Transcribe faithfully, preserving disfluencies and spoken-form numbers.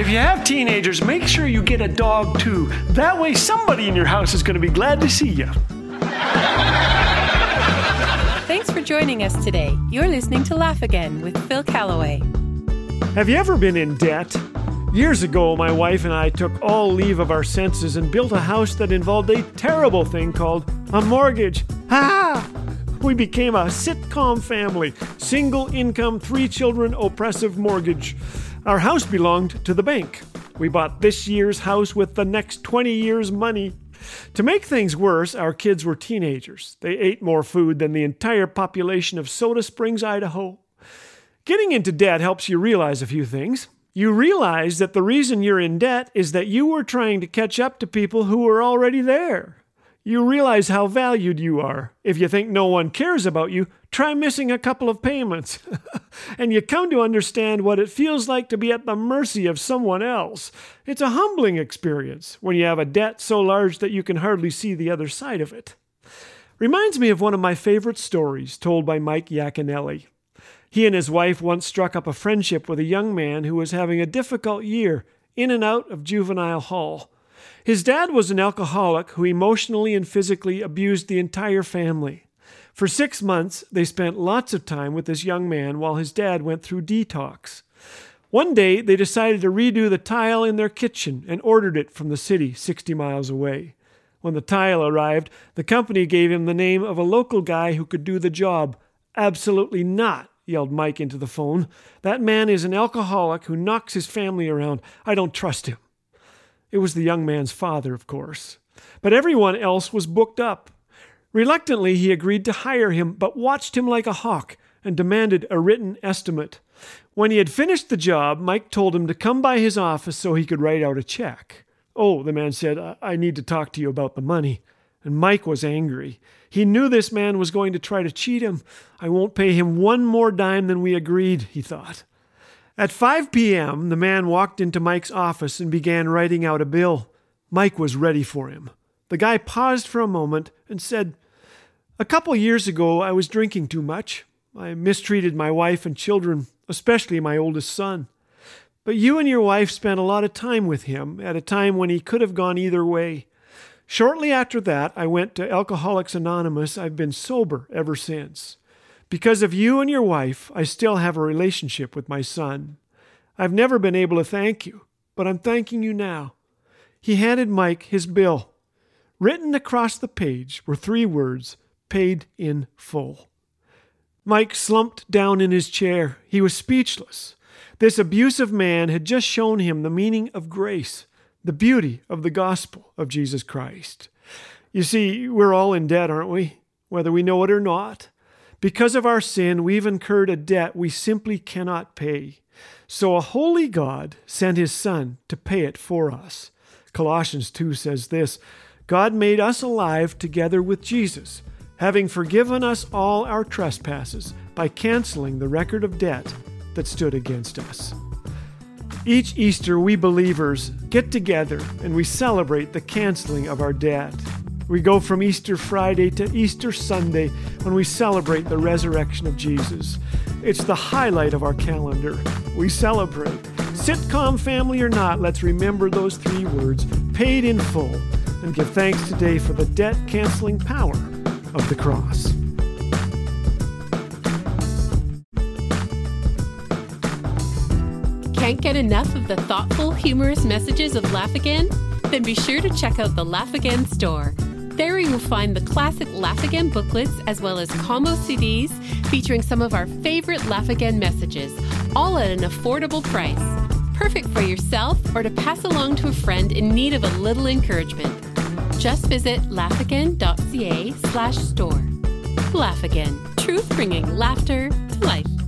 If you have teenagers, make sure you get a dog too. That way somebody in your house is going to be glad to see you. Thanks for joining us today. You're listening to Laugh Again with Phil Calloway. Have you ever been in debt? Years ago, my wife and I took all leave of our senses and built a house that involved a terrible thing called a mortgage. Ah! We became a sitcom family. Single income, three children, oppressive mortgage. Our house belonged to the bank. We bought this year's house with the next twenty years' money. To make things worse, our kids were teenagers. They ate more food than the entire population of Soda Springs, Idaho. Getting into debt helps you realize a few things. You realize that the reason you're in debt is that you were trying to catch up to people who were already there. You realize how valued you are. If you think no one cares about you, try missing a couple of payments. And you come to understand what it feels like to be at the mercy of someone else. It's a humbling experience when you have a debt so large that you can hardly see the other side of it. Reminds me of one of my favorite stories told by Mike Iaconelli. He and his wife once struck up a friendship with a young man who was having a difficult year in and out of juvenile hall. His dad was an alcoholic who emotionally and physically abused the entire family. For six months, they spent lots of time with this young man while his dad went through detox. One day, they decided to redo the tile in their kitchen and ordered it from the city sixty miles away. When the tile arrived, the company gave him the name of a local guy who could do the job. Absolutely not, yelled Mike into the phone. That man is an alcoholic who knocks his family around. I don't trust him. It was the young man's father, of course. But everyone else was booked up. Reluctantly, he agreed to hire him, but watched him like a hawk and demanded a written estimate. When he had finished the job, Mike told him to come by his office so he could write out a check. Oh, the man said, I, I need to talk to you about the money. And Mike was angry. He knew this man was going to try to cheat him. I won't pay him one more dime than we agreed, he thought. At five p.m., the man walked into Mike's office and began writing out a bill. Mike was ready for him. The guy paused for a moment and said, "A couple years ago, I was drinking too much. I mistreated my wife and children, especially my oldest son. But you and your wife spent a lot of time with him at a time when he could have gone either way. Shortly after that, I went to Alcoholics Anonymous. I've been sober ever since. Because of you and your wife, I still have a relationship with my son. I've never been able to thank you, but I'm thanking you now." He handed Mike his bill. Written across the page were three words, "Paid in full." Mike slumped down in his chair. He was speechless. This abusive man had just shown him the meaning of grace, the beauty of the gospel of Jesus Christ. You see, we're all in debt, aren't we? Whether we know it or not. Because of our sin, we've incurred a debt we simply cannot pay. So a holy God sent his Son to pay it for us. Colossians two says this, "God made us alive together with Jesus, having forgiven us all our trespasses by canceling the record of debt that stood against us." Each Easter, we believers get together and we celebrate the canceling of our debt. We go from Easter Friday to Easter Sunday when we celebrate the resurrection of Jesus. It's the highlight of our calendar. We celebrate. Sitcom family or not, let's remember those three words, "Paid in full," and give thanks today for the debt-canceling power of the cross. Can't get enough of the thoughtful, humorous messages of Laugh Again? Then be sure to check out the Laugh Again store. There you will find the classic Laugh Again booklets as well as combo C Ds featuring some of our favorite Laugh Again messages, all at an affordable price. Perfect for yourself or to pass along to a friend in need of a little encouragement. Just visit laughagain.ca slash store. Laugh Again, truth bringing laughter to life.